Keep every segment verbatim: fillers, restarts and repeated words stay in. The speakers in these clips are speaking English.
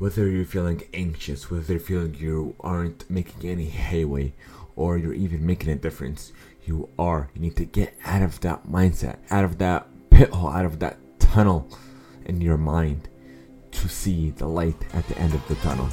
whether you're feeling anxious, whether you're feeling you aren't making any headway, or you're even making a difference, you are. You need to get out of that mindset, out of that pit hole, out of that tunnel in your mind to see the light at the end of the tunnel.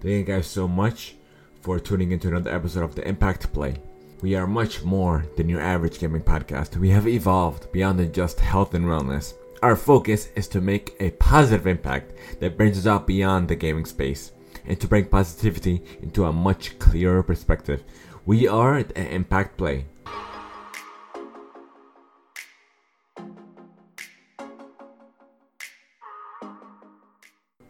Thank you guys so much for tuning into another episode of the Impact Play. We are much more than your average gaming podcast. We have evolved beyond just health and wellness. Our focus is to make a positive impact that branches out beyond the gaming space and to bring positivity into a much clearer perspective. We are at Impact Play.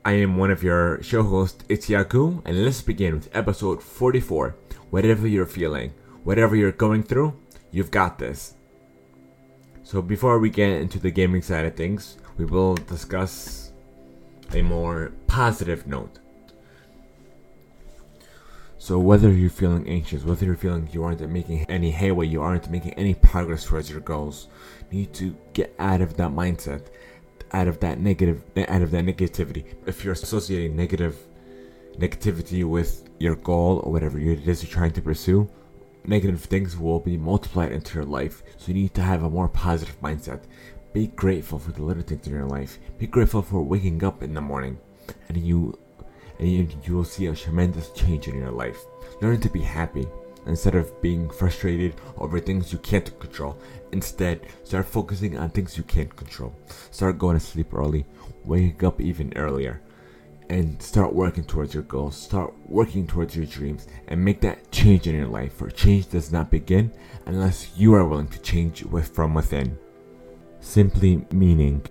I am one of your show hosts, it's Yaku, and let's begin with episode forty-four. Whatever you're feeling, whatever you're going through, you've got this. So before we get into the gaming side of things, we will discuss a more positive note. So whether you're feeling anxious, whether you're feeling you aren't making any headway, you aren't making any progress towards your goals, you need to get out of that mindset, out of that negative, out of that negativity. If you're associating negative negativity with your goal or whatever it is you're trying to pursue, negative things will be multiplied into your life. So you need to have a more positive mindset. Be grateful for the little things in your life. Be grateful for waking up in the morning, and you and you, you will see a tremendous change in your life. Learn to be happy instead of being frustrated over things you can't control. Instead, start focusing on things you can't control. Start going to sleep early, waking up even earlier, and start working towards your goals, start working towards your dreams, and make that change in your life. For change does not begin unless you are willing to change with, from within. Simply meaning,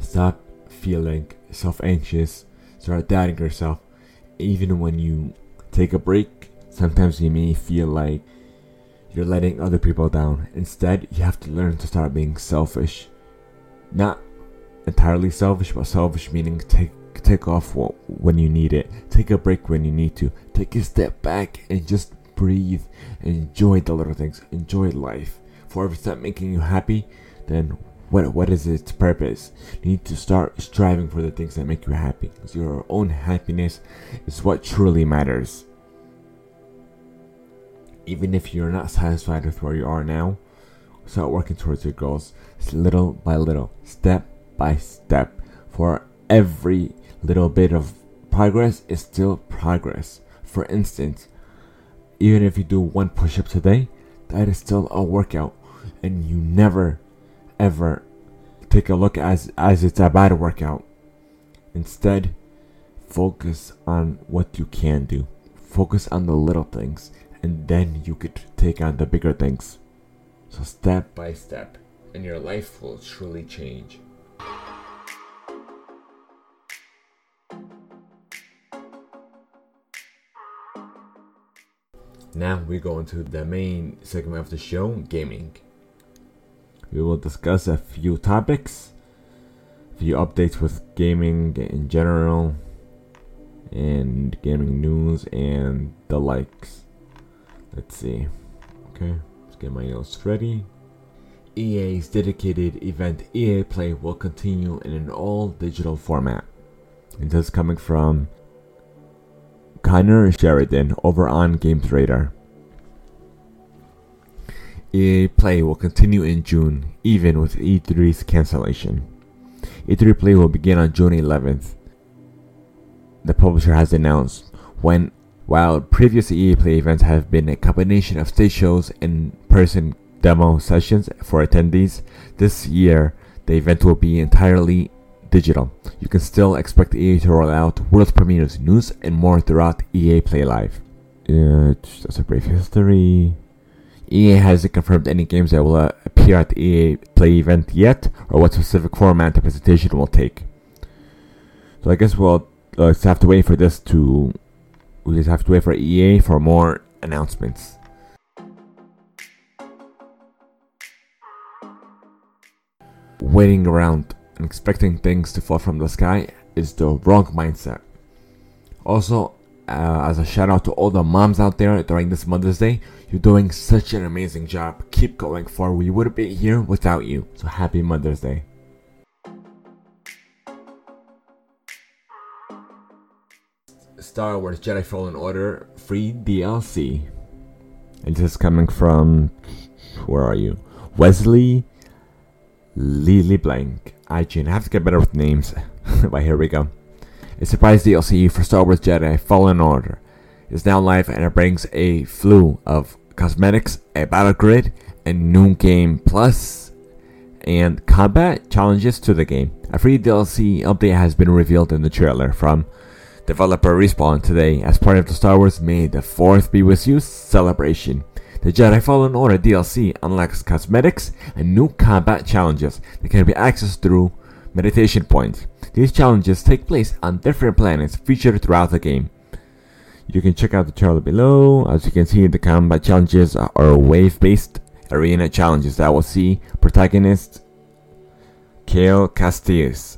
stop feeling self-anxious, start doubting yourself. Even when you take a break, sometimes you may feel like you're letting other people down. Instead, you have to learn to start being selfish. Not entirely selfish, but selfish meaning take Take off when you need it. Take a break when you need to. Take a step back and just breathe. Enjoy the little things. Enjoy life. For if it's not making you happy, then what what is its purpose? You need to start striving for the things that make you happy. Because your own happiness is what truly matters. Even if you're not satisfied with where you are now, start working towards your goals. It's little by little, step by step. For every little bit of progress is still progress. For instance, even if you do one push-up today, that is still a workout, and you never ever take a look as as it's a bad workout. Instead, focus on what you can do. Focus on the little things, and then you could take on the bigger things. So step by step, and your life will truly change. Now we go into the main segment of the show, gaming. We will discuss a few topics, a few updates with gaming in general, and gaming news and the likes. Let's see. Okay, let's get my notes ready. E A's dedicated event, E A Play, will continue in an all-digital format. And this is coming from Connor Sheridan over on GamesRadar. E A Play will continue in June, even with E three's cancellation. E three Play will begin on June eleventh. The publisher has announced when, while previous E A Play events have been a combination of stage shows and in-person demo sessions for attendees, this year the event will be entirely digital. You can still expect E A to roll out world premieres, news, and more throughout E A Play Live. Uh, that's a brief history. E A hasn't confirmed any games that will uh, appear at the E A Play event yet, or what specific format the presentation will take. So I guess we'll uh, just have to wait for this to. We just have to wait for E A for more announcements. Waiting around and expecting things to fall from the sky is the wrong mindset. Also, uh, as a shout out to all the moms out there during this Mother's Day. You're doing such an amazing job. Keep going, for we wouldn't be here without you. So happy Mother's Day. Star Wars Jedi Fallen Order free D L C. And this is coming from, where are you? Wesley Lily Blank. iTunes. I have to get better with names. But here we go. A surprise D L C for Star Wars Jedi Fallen Order is now live, and it brings a slew of cosmetics, a battle grid, a new game plus, and combat challenges to the game. A free D L C update has been revealed in the trailer from developer Respawn today as part of the Star Wars May the fourth Be With You celebration. The Jedi Fallen Order D L C unlocks cosmetics and new combat challenges that can be accessed through meditation points. These challenges take place on different planets featured throughout the game. You can check out the trailer below. As you can see, the combat challenges are wave-based arena challenges that will see protagonist Cal Kestis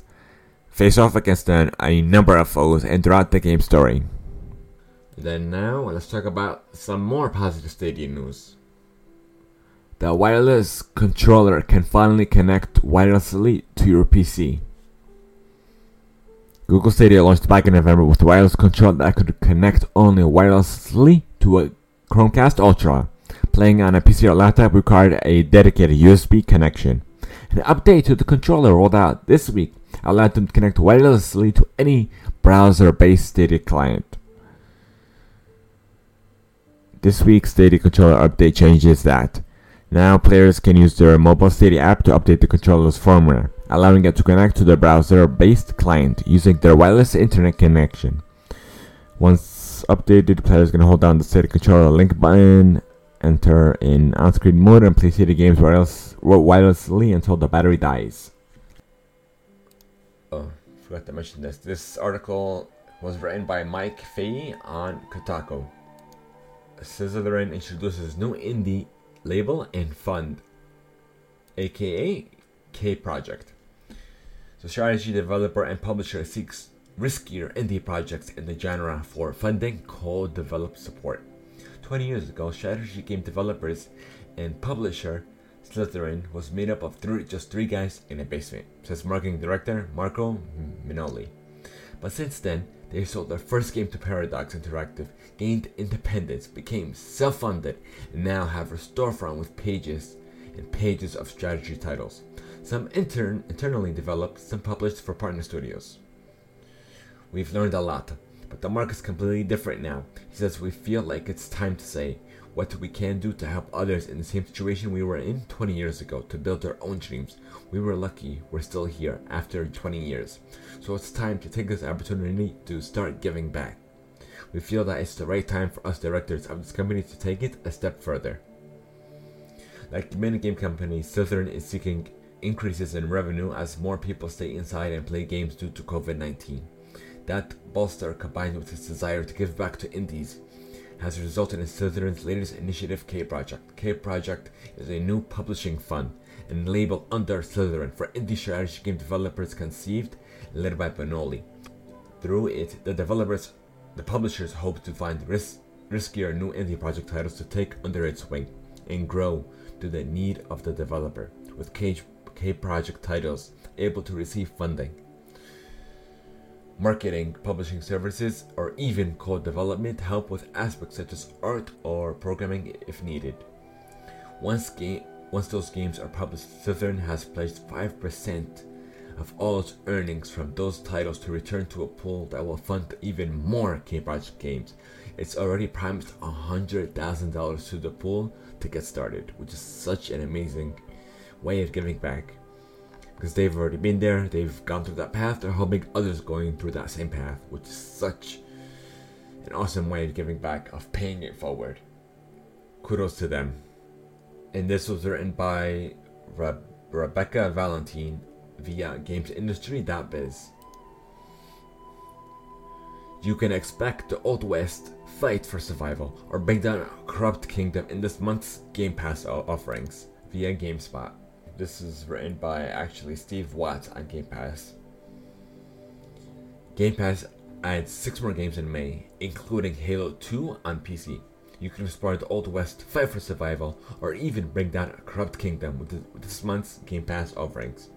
face off against an, a number of foes and throughout the game story. Then now, let's talk about some more positive Stadia news. The wireless controller can finally connect wirelessly to your P C. Google Stadia launched back in November with a wireless controller that could connect only wirelessly to a Chromecast Ultra. Playing on a P C or laptop required a dedicated U S B connection. An update to the controller rolled out this week allowed them to connect wirelessly to any browser-based Stadia client. This week's Stadia controller update changes that. Now players can use their mobile Stadia app to update the controller's firmware, allowing it to connect to their browser-based client using their wireless internet connection. Once updated, players can hold down the Stadia controller link button, enter in on-screen mode, and play Stadia games wireless- wirelessly until the battery dies. Oh, forgot to mention this. This article was written by Mike Fee on Kotaku. Slitherine introduces new indie label and fund, aka K-Project. The strategy developer and publisher seeks riskier indie projects in the genre for funding co-developed support. twenty years ago, strategy game developers and publisher Slitherine was made up of three, just three guys in a basement, says marketing director Marco Minoli. But since then, they sold their first game to Paradox Interactive, gained independence, became self-funded, and now have a storefront with pages and pages of strategy titles. Some intern, internally developed, some published for partner studios. We've learned a lot, but the market's completely different now. He says, we feel like it's time to say what we can do to help others in the same situation we were in twenty years ago to build our own dreams. We were lucky we're still here after twenty years. So it's time to take this opportunity to start giving back. We feel that it's the right time for us directors of this company to take it a step further. Like many game companies, Slitherine is seeking increases in revenue as more people stay inside and play games due to covid nineteen. That bolster, combined with its desire to give back to indies, has resulted in Slitherine's latest initiative, K-Project. K-Project is a new publishing fund and label under Slitherine for indie strategy game developers, conceived and led by Benoli. Through it, the developers, the publishers hope to find ris- riskier new indie project titles to take under its wing and grow to the need of the developer, with K- K-Project titles able to receive funding, marketing, publishing services, or even code development help with aspects such as art or programming if needed. Once game, once those games are published, Slitherine has pledged five percent of all its earnings from those titles to return to a pool that will fund even more K-Project games. It's already promised one hundred thousand dollars to the pool to get started, which is such an amazing way of giving back. Because they've already been there, they've gone through that path, they're helping others going through that same path, which is such an awesome way of giving back, of paying it forward. Kudos to them. And this was written by Re- Rebecca Valentine via games industry dot biz. You can expect the Old West fight for survival or bring down a corrupt kingdom in this month's Game Pass offerings via GameSpot. This is written by actually Steve Watts on Game Pass. Game Pass adds six more games in May, including Halo two on P C. You can explore the Old West, fight for survival, or even bring down a corrupt kingdom with this month's Game Pass offerings.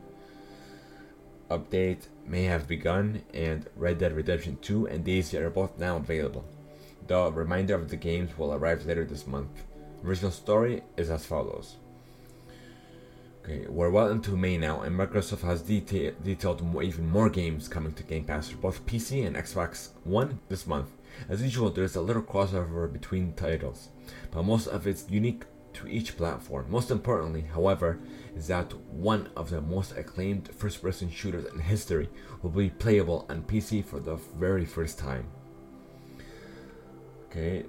Update may have begun, and Red Dead Redemption two and DayZ are both now available. The remainder of the games will arrive later this month. Original story is as follows. Okay, we're well into May now, and Microsoft has deta- detailed more, even more games coming to Game Pass for both P C and Xbox One this month. As usual, there's a little crossover between titles, but most of it's unique to each platform. Most importantly, however, is that one of the most acclaimed first-person shooters in history will be playable on P C for the very first time. Okay,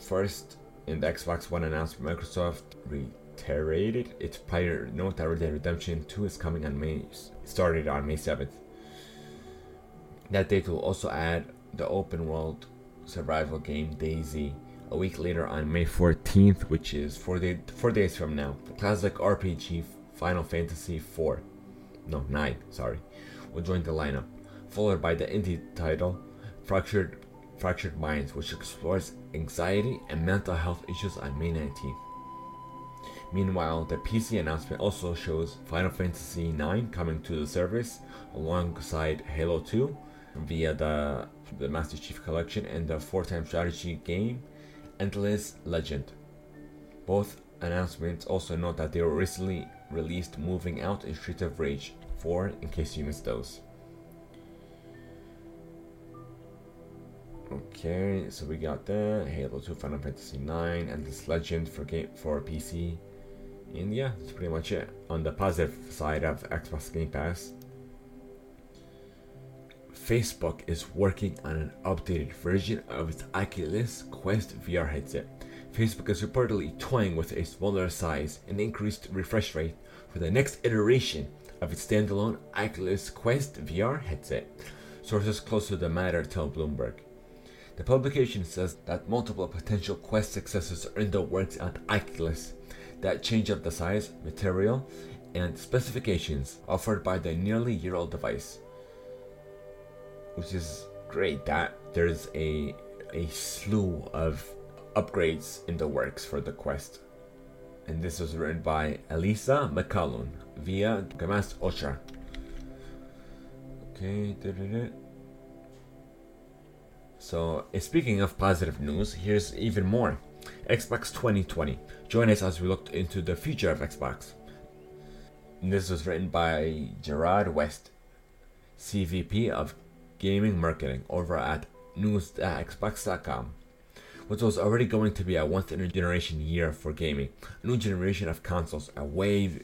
first, in the Xbox One announcement, Microsoft re- reiterated its prior note that Red Dead Redemption two is coming on May, started on May seventh. That date will also add the open world survival game DayZ a week later on May fourteenth, which is four, day, four days from now. The classic R P G Final Fantasy four, no, nine, sorry, will join the lineup, followed by the indie title Fractured, Fractured Minds, which explores anxiety and mental health issues on May nineteenth. Meanwhile, the P C announcement also shows Final Fantasy nine coming to the service alongside Halo two via the, the Master Chief Collection and the four-time strategy game Endless Legend. Both announcements also note that they were recently released moving out in Streets of Rage four in case you missed those. Okay, so we got the Halo two, Final Fantasy nine, Endless Legend for game, for P C. And yeah, that's pretty much it on the positive side of Xbox Game Pass. Facebook is working on an updated version of its Oculus Quest V R headset. Facebook is reportedly toying with a smaller size and increased refresh rate for the next iteration of its standalone Oculus Quest V R headset, sources close to the matter tell Bloomberg. The publication says that multiple potential Quest successors are in the works at Oculus that change up the size, material, and specifications offered by the nearly year-old device. Which is great that there's a a slew of upgrades in the works for the Quest. And this was written by Elisa McCallum via Chromecast Ultra. Okay, so speaking of positive news, here's even more. Xbox twenty twenty. Join us as we look into the future of Xbox. And this was written by Gerard West, C V P of Gaming Marketing over at news dot xbox dot com. Which was already going to be a once-in-a-generation year for gaming. A new generation of consoles, a wave,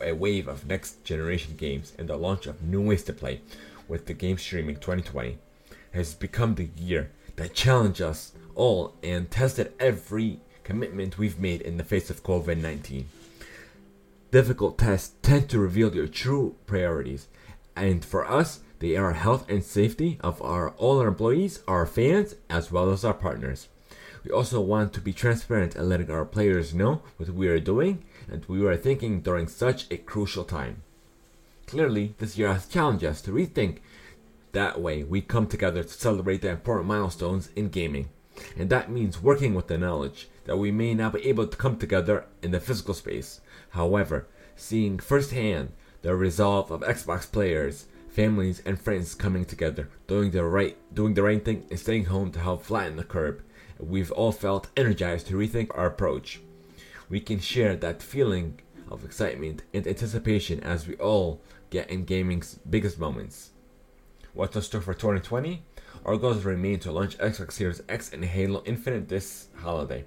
a wave of next-generation games, and the launch of new ways to play with the game streaming twenty twenty has become the year that challenged us all and tested every commitment we've made in the face of covid nineteen. Difficult tests tend to reveal your true priorities, and for us, they are health and safety of our all our employees, our fans, as well as our partners. We also want to be transparent in letting our players know what we are doing and we are thinking during such a crucial time. Clearly, this year has challenged us to rethink. That way, we come together to celebrate the important milestones in gaming. And that means working with the knowledge that we may not be able to come together in the physical space. However, seeing firsthand the resolve of Xbox players, families, and friends coming together, doing the right doing the right thing and staying home to help flatten the curve, we've all felt energized to rethink our approach. We can share that feeling of excitement and anticipation as we all get in gaming's biggest moments. What's in store for twenty twenty? Our goals remain to launch Xbox Series X and Halo Infinite this holiday.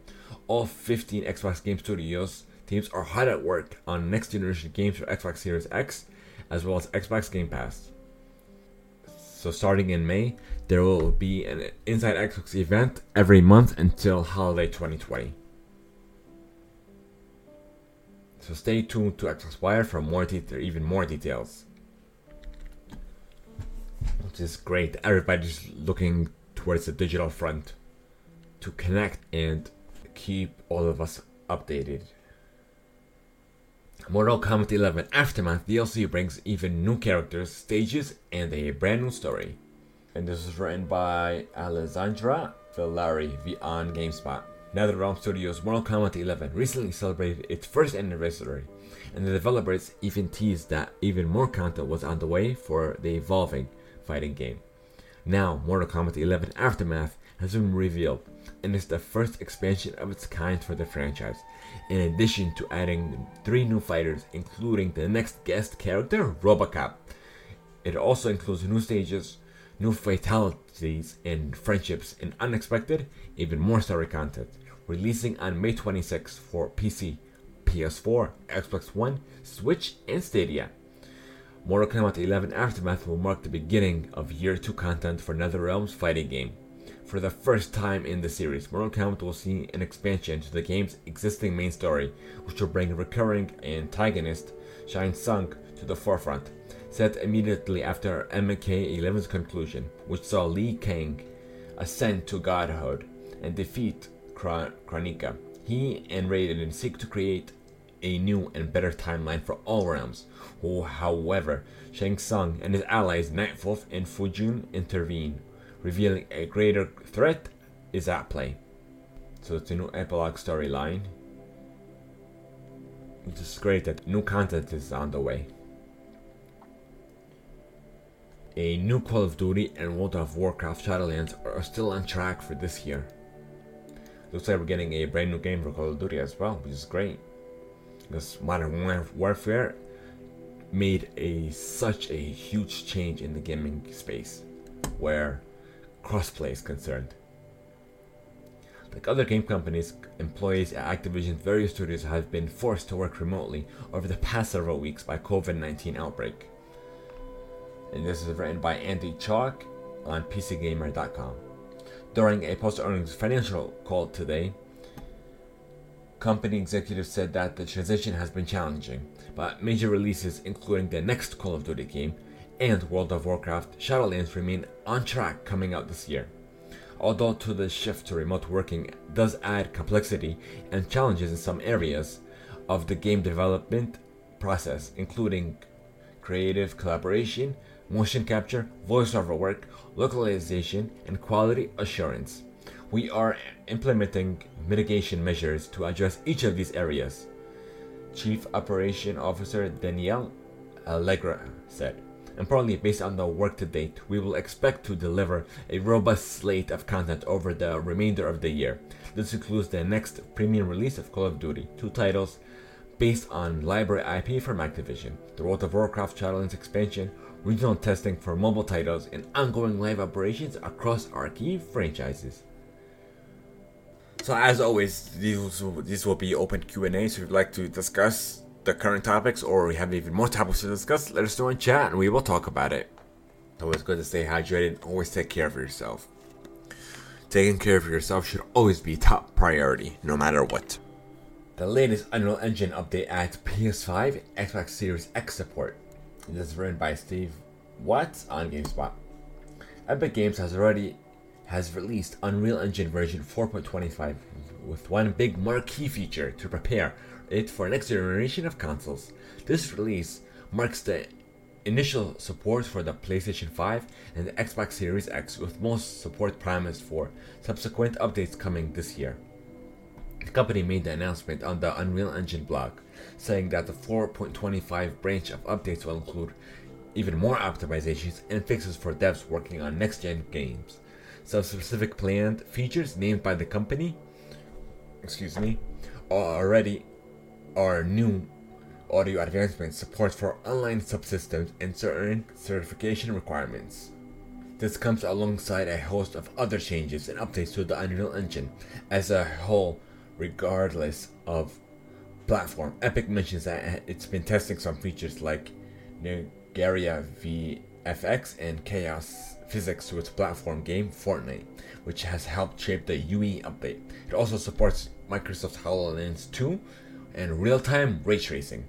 All fifteen Xbox Game Studios teams are hard at work on next generation games for Xbox Series X as well as Xbox Game Pass. So starting in May, there will be an Inside Xbox event every month until holiday twenty twenty. So stay tuned to Xbox Wire for more detail, even more details. Which is great. Everybody's looking towards the digital front to connect and keep all of us updated. Mortal Kombat eleven Aftermath D L C brings even new characters, stages, and a brand new story. and this was written by Alessandra Villari on GameSpot. NetherRealm Studios' Mortal Kombat eleven recently celebrated its first anniversary, and the developers even teased that even more content was on the way for the evolving fighting game. Now, Mortal Kombat eleven Aftermath has been revealed, and is the first expansion of its kind for the franchise, in addition to adding three new fighters, including the next guest character, Robocop. It also includes new stages, new fatalities and friendships, and unexpected, even more story content, releasing on May twenty-sixth for P C, P S four, Xbox One, Switch, and Stadia. Mortal Kombat eleven Aftermath will mark the beginning of Year two content for NetherRealm's fighting game. For the first time in the series, Mortal Kombat will see an expansion to the game's existing main story, which will bring recurring antagonist Shang Tsung to the forefront, set immediately after M K eleven's conclusion, which saw Liu Kang ascend to godhood and defeat Kronika. He and Raiden seek to create a new and better timeline for all realms. Oh, however, Shang Tsung and his allies Nightwolf and Fujun intervene, revealing a greater threat is at play. So it's a new epilogue storyline, which is great that new content is on the way. A new Call of Duty and World of Warcraft Shadowlands are still on track for this year. Looks like we're getting a brand new game for Call of Duty as well, which is great. Because Modern Warfare made a such a huge change in the gaming space, where crossplay is concerned. Like other game companies, employees at Activision's various studios have been forced to work remotely over the past several weeks by covid nineteen outbreak. And this is written by Andy Chalk on P C Gamer dot com. During a post-earnings financial call today, company executives said that the transition has been challenging, but major releases including the next Call of Duty game and World of Warcraft Shadowlands remain on track coming out this year. Although to the shift to remote working does add complexity and challenges in some areas of the game development process, including creative collaboration, motion capture, voiceover work, localization, and quality assurance. We are implementing mitigation measures to address each of these areas, Chief Operation Officer Danielle Allegra said. Importantly, based on the work to date, we will expect to deliver a robust slate of content over the remainder of the year. This includes the next premium release of Call of Duty, two titles based on library I P from Activision, the World of Warcraft Shadowlands expansion, regional testing for mobile titles, and ongoing live operations across our key franchises. So as always, these will, these will be open Q and A, so if you'd like to discuss the current topics, or we have even more topics to discuss, let us know in chat and we will talk about it. Always good to stay hydrated and always take care of yourself. Taking care of yourself should always be top priority, no matter what. The latest Unreal Engine update adds P S five Xbox Series X support. This is written by Steve Watts on GameSpot. Epic Games has already has released Unreal Engine version four point twenty-five with one big marquee feature to prepare it for next generation of consoles. This release marks the initial support for the PlayStation five and the Xbox Series X, with most support promised for subsequent updates coming this year. The company made the announcement on the Unreal Engine blog, saying that the four point twenty-five branch of updates will include even more optimizations and fixes for devs working on next-gen games. Some specific planned features named by the company, excuse me, are already are new audio advancements, support for online subsystems, and certain certification requirements. This comes alongside a host of other changes and updates to the Unreal Engine as a whole, regardless of platform. Epic mentions that it's been testing some features like Nigeria V F X and Chaos Physics to its platform game Fortnite, which has helped shape the U E update. It also supports Microsoft's HoloLens two and real-time ray tracing.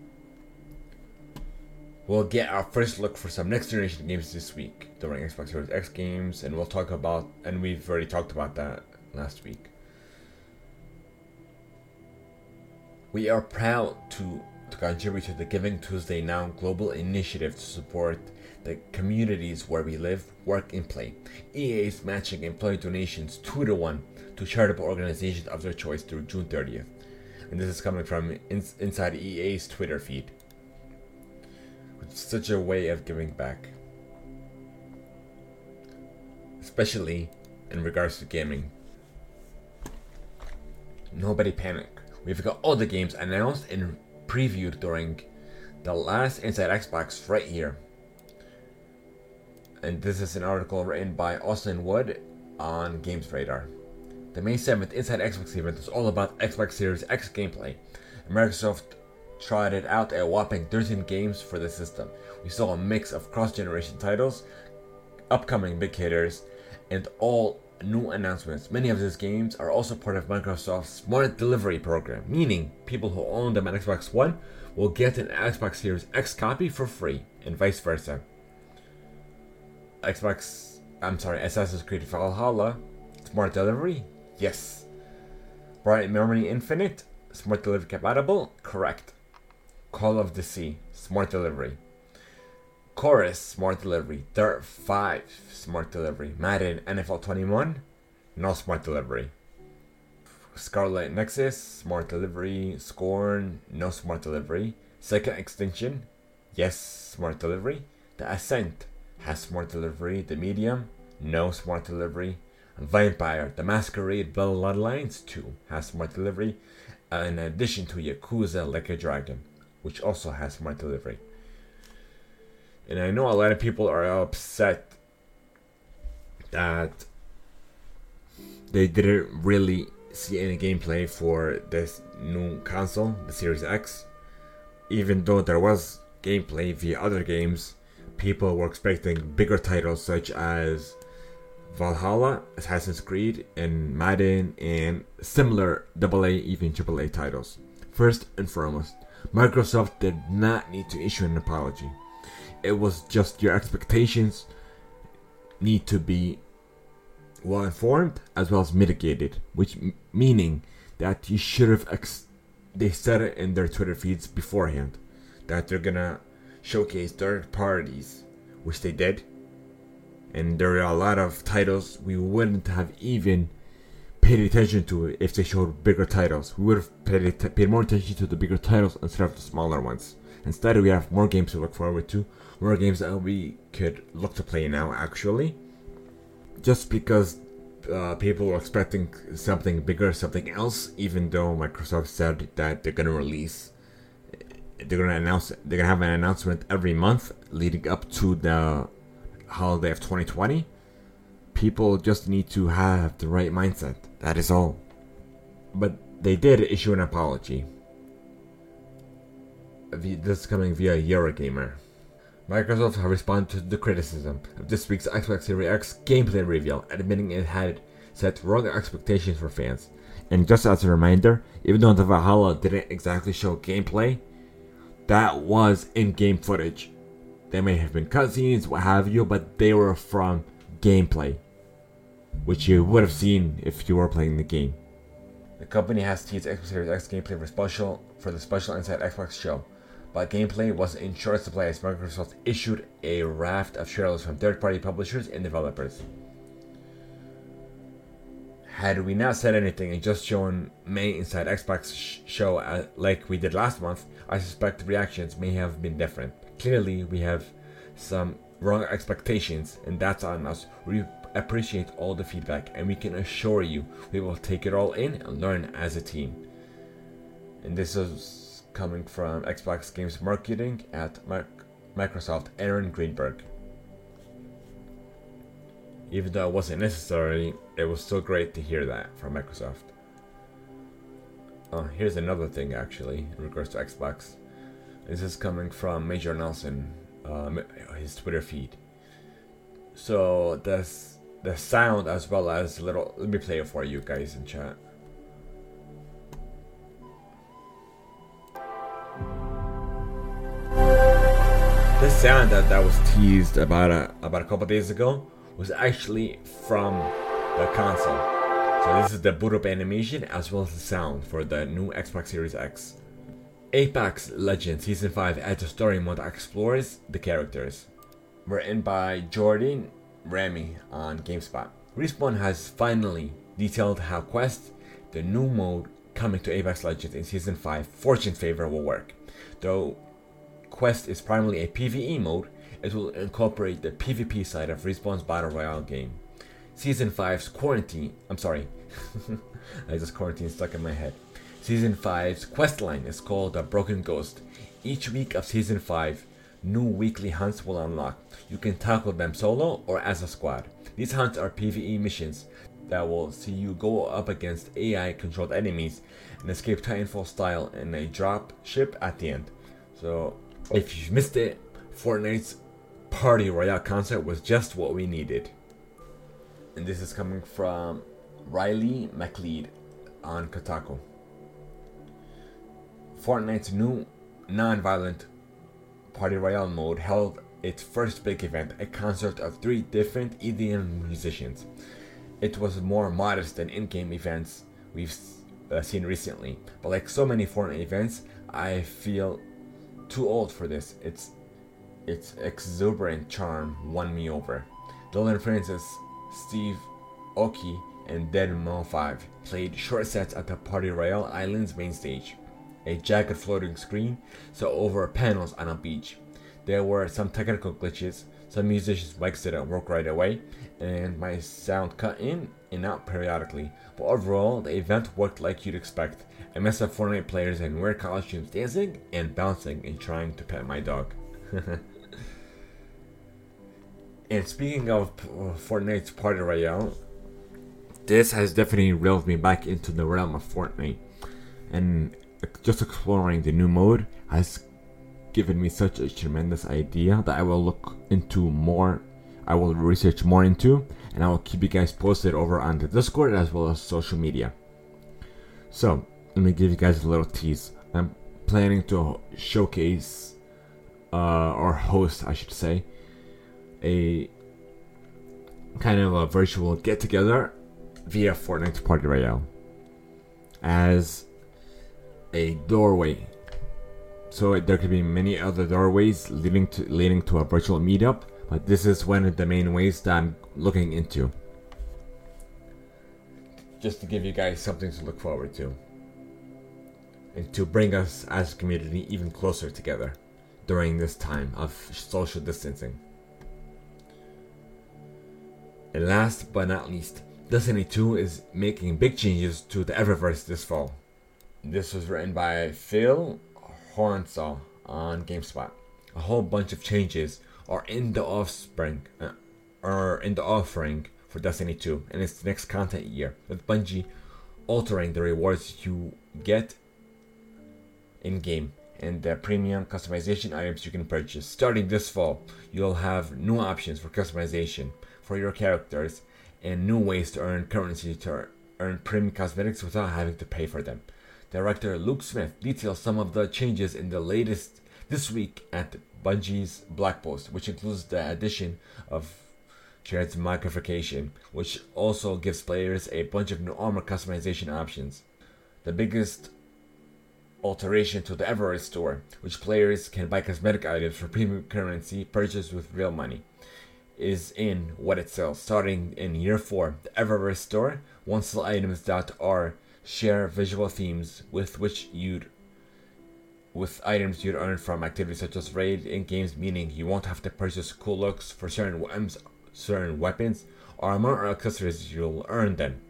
We'll get our first look for some next-generation games this week during Xbox Series X games, and we'll talk about, and we've already talked about that last week. We are proud to, to contribute to the Giving Tuesday Now global initiative to support the communities where we live, work, and play. E A is matching employee donations two to one to charitable organizations of their choice through June thirtieth. And this is coming from in- inside E A's Twitter feed. It's such a way of giving back. Especially in regards to gaming. Nobody panic. We've got all the games announced and previewed during the last Inside Xbox right here. And this is an article written by Austin Wood on GamesRadar. The May seventh Inside Xbox event is all about Xbox Series X gameplay. Microsoft trotted out a whopping thirteen games for the system. We saw a mix of cross-generation titles, upcoming big hitters, and all new announcements. Many of these games are also part of Microsoft's Smart Delivery program, meaning people who own them on Xbox One will get an Xbox Series X copy for free, and vice versa. Xbox, I'm sorry, Assassin's Creed Valhalla, Smart Delivery? Yes. Bright Memory Infinite, Smart Delivery compatible? Correct. Call of the Sea, Smart Delivery. Chorus, Smart Delivery. Dirt five, Smart Delivery. Madden N F L twenty-one, no Smart Delivery. Scarlet Nexus, Smart Delivery. Scorn, no Smart Delivery. Second Extinction, yes, Smart Delivery. The Ascent has Smart Delivery. The Medium, no Smart Delivery. Vampire, The Masquerade Bloodlines two has Smart Delivery, in addition to Yakuza Like a Dragon, which also has Smart Delivery. And I know a lot of people are upset that they didn't really see any gameplay for this new console, the Series X. Even though there was gameplay via other games, people were expecting bigger titles such as Valhalla, Assassin's Creed, and Madden, and similar double A, even triple A titles. First and foremost, Microsoft did not need to issue an apology. It was just your expectations need to be well informed as well as mitigated, which m- meaning that you should have ex- they said it in their Twitter feeds beforehand that they're gonna showcase third parties, which they did, and there are a lot of titles we wouldn't have even paid attention to if they showed bigger titles. We would have paid, it- paid more attention to the bigger titles instead of the smaller ones. Instead, we have more games to look forward to, more games that we could look to play now, actually. Just because uh, people were expecting something bigger, something else, even though Microsoft said that they're going to release, they're going to announce, they're going to have an announcement every month leading up to the holiday of twenty twenty. People just need to have the right mindset. That is all. But they did issue an apology. This is coming via Eurogamer. Microsoft has responded to the criticism of this week's Xbox Series X gameplay reveal, admitting it had set wrong expectations for fans. And just as a reminder, even though the Valhalla didn't exactly show gameplay, that was in-game footage. There may have been cutscenes, what have you, but they were from gameplay, which you would have seen if you were playing the game. The company has teased Xbox Series X gameplay for, special, for the special Inside Xbox show. But gameplay was in short supply as Microsoft issued a raft of trailers from third-party publishers and developers. Had we not said anything and just shown May Inside Xbox sh- show uh, like we did last month, I suspect reactions may have been different. Clearly, we have some wrong expectations, and that's on us. We appreciate all the feedback, and we can assure you we will take it all in and learn as a team. And this is coming from Xbox Games Marketing at Microsoft, Aaron Greenberg. Even though it wasn't necessary, it was still great to hear that from Microsoft. Oh, here's another thing actually in regards to Xbox. This is coming from Major Nelson, um, his Twitter feed. So that's the sound as well as little. Let me play it for you guys in chat. The sound that, that was teased about a, about a couple days ago was actually from the console. So this is the boot up animation as well as the sound for the new Xbox Series X. Apex Legends Season five adds a story mode that explores the characters. Written by Jordan Remy on GameSpot. Respawn has finally detailed how Quest, the new mode coming to Apex Legends in Season five, Fortune's Favor, will work. Though Quest is primarily a PvE mode, it will incorporate the PvP side of Respawn's Battle Royale game. Season five's Quarantine... I'm sorry. I just quarantine stuck in my head. Season five's questline is called The Broken Ghost. Each week of Season five, new weekly hunts will unlock. You can tackle them solo or as a squad. These hunts are PvE missions that will see you go up against A I-controlled enemies and escape Titanfall style in a drop ship at the end. So, if you missed it, Fortnite's Party Royale concept was just what we needed. And this is coming from Riley McLeod on Kotaku. Fortnite's new non-violent Party Royale mode held its first big event, a concert of three different E D M musicians. It was more modest than in-game events we've uh, seen recently, but like so many Fortnite events, I feel too old for this. It's Its exuberant charm won me over. Dylan Francis, Steve Aoki, and Dead Mo five played short sets at the Party Royale Island's main stage, a jagged floating screen set over panels on a beach. There were some technical glitches, some musicians' mics didn't work right away, and my sound cut in and out periodically, but overall the event worked like you'd expect. A mess of Fortnite players in weird costumes dancing and bouncing and trying to pet my dog. And speaking of Fortnite's Party Royale, this has definitely reeled me back into the realm of Fortnite. And just exploring the new mode has given me such a tremendous idea that I will look into more, I will research more into, and I will keep you guys posted over on the Discord as well as social media. So, let me give you guys a little tease. I'm planning to showcase, uh, or host, I should say, a kind of a virtual get-together via Fortnite's Party Royale as a doorway. So there could be many other doorways leading to leading to a virtual meetup, but this is one of the main ways that I'm looking into. Just to give you guys something to look forward to and to bring us as a community even closer together during this time of social distancing. And last but not least, Destiny two is making big changes to the Eververse this fall. This was written by Phil Hornsaw on GameSpot. A whole bunch of changes are in the offspring, uh, are in the offering for Destiny two and its next content year, with Bungie altering the rewards you get in-game and the premium customization items you can purchase. Starting this fall, you'll have new options for customization for your characters and new ways to earn currency to earn premium cosmetics without having to pay for them. Director Luke Smith details some of the changes in the latest this week at Bungie's blog post, which includes the addition of transmogrification, which also gives players a bunch of new armor customization options. The biggest alteration to the Eververse store, which players can buy cosmetic items for premium currency purchased with real money, is in what it sells. Starting in year four, the Eververse store won't sell items that are share visual themes with which you'd with items you'd earn from activities such as raid in games, meaning you won't have to purchase cool looks for certain weapons, certain weapons, armor, or accessories. You'll earn them.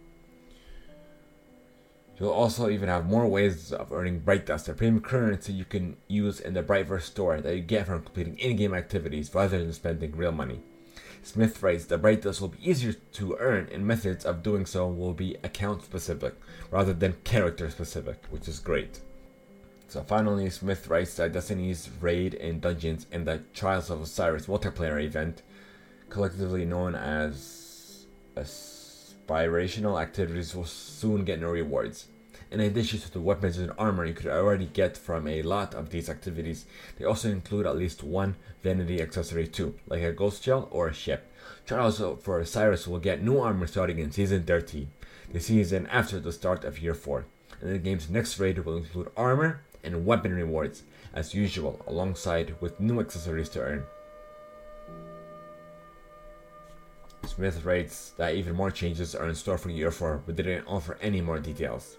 You'll also even have more ways of earning Bright Dust, a premium currency you can use in the Brightverse store that you get from completing in-game activities rather than spending real money. Smith writes, the Bright Dust will be easier to earn and methods of doing so will be account specific rather than character specific, which is great. So finally, Smith writes that Destiny's Raid and Dungeons and the Trials of Osiris multiplayer event, collectively known as aspirational activities, will soon get no rewards. In addition to the weapons and armor you could already get from a lot of these activities, they also include at least one vanity accessory too, like a ghost shell or a ship. Trials for Osiris will get new armor starting in Season thirteen, the season after the start of Year four, and the game's next raid will include armor and weapon rewards as usual, alongside with new accessories to earn. Smith writes that even more changes are in store for year four, but they didn't offer any more details.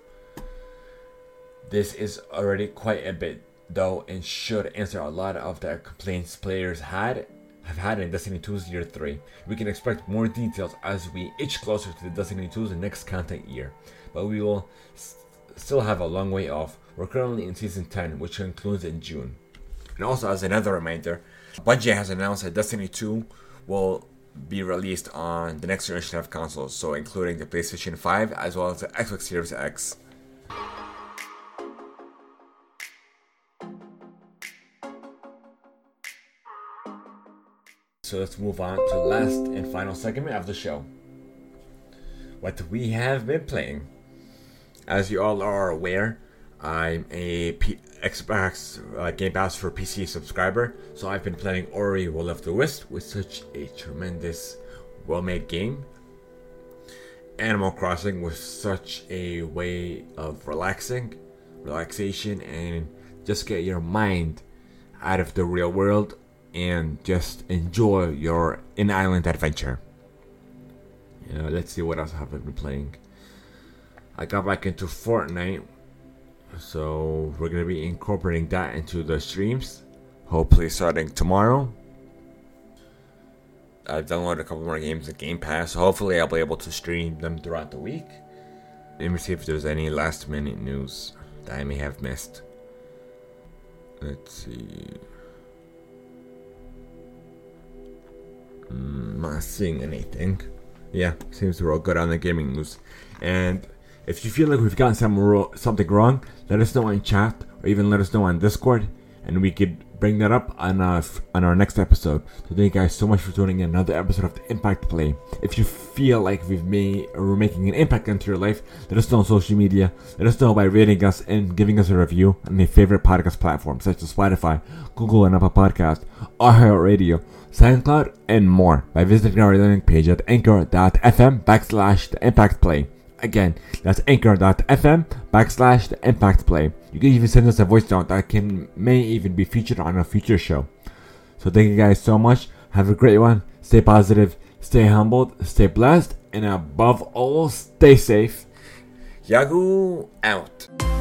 This is already quite a bit though, and should answer a lot of the complaints players had have had in Destiny two's year three. We can expect more details as we itch closer to the Destiny two's next content year, but we will s- still have a long way off. We're currently in Season ten, which concludes in June. And also, as another reminder, Bungie has announced that Destiny two will be released on the next generation of consoles, so including the PlayStation five as well as the Xbox Series X. So let's move on to the last and final segment of the show. What we have been playing. As you all are aware, I'm a P- Xbox uh, Game Pass for P C subscriber, so I've been playing Ori Will of the Wisp, with such a tremendous, well-made game. Animal Crossing with such a way of relaxing, relaxation, and just get your mind out of the real world and just enjoy your in-island adventure. You know, let's see what else I have been playing. I got back into Fortnite, so we're going to be incorporating that into the streams, hopefully starting tomorrow. I've downloaded a couple more games at Game Pass, so hopefully I'll be able to stream them throughout the week. Let me see if there's any last minute news that I may have missed. Let's see. I'm not seeing anything. Yeah, seems we're all good on the gaming news. And if you feel like we've gotten some ro- something wrong, let us know in chat, or even let us know on Discord, and we could bring that up on our, on our next episode. So thank you guys so much for joining in another episode of the Impact Play. If you feel like we've made or we're making an impact into your life, let us know on social media. Let us know by rating us and giving us a review on your favorite podcast platforms such as Spotify, Google and Apple Podcasts, iHeartRadio, SoundCloud, and more by visiting our landing page at anchor.fm backslash the Impact Play. Again, that's anchor.fm backslash the Impact Play. You can even send us a voice note that can may even be featured on a future show. So thank you guys so much. Have a great one. Stay positive, stay humbled, stay blessed, and above all, stay safe. Yaku out.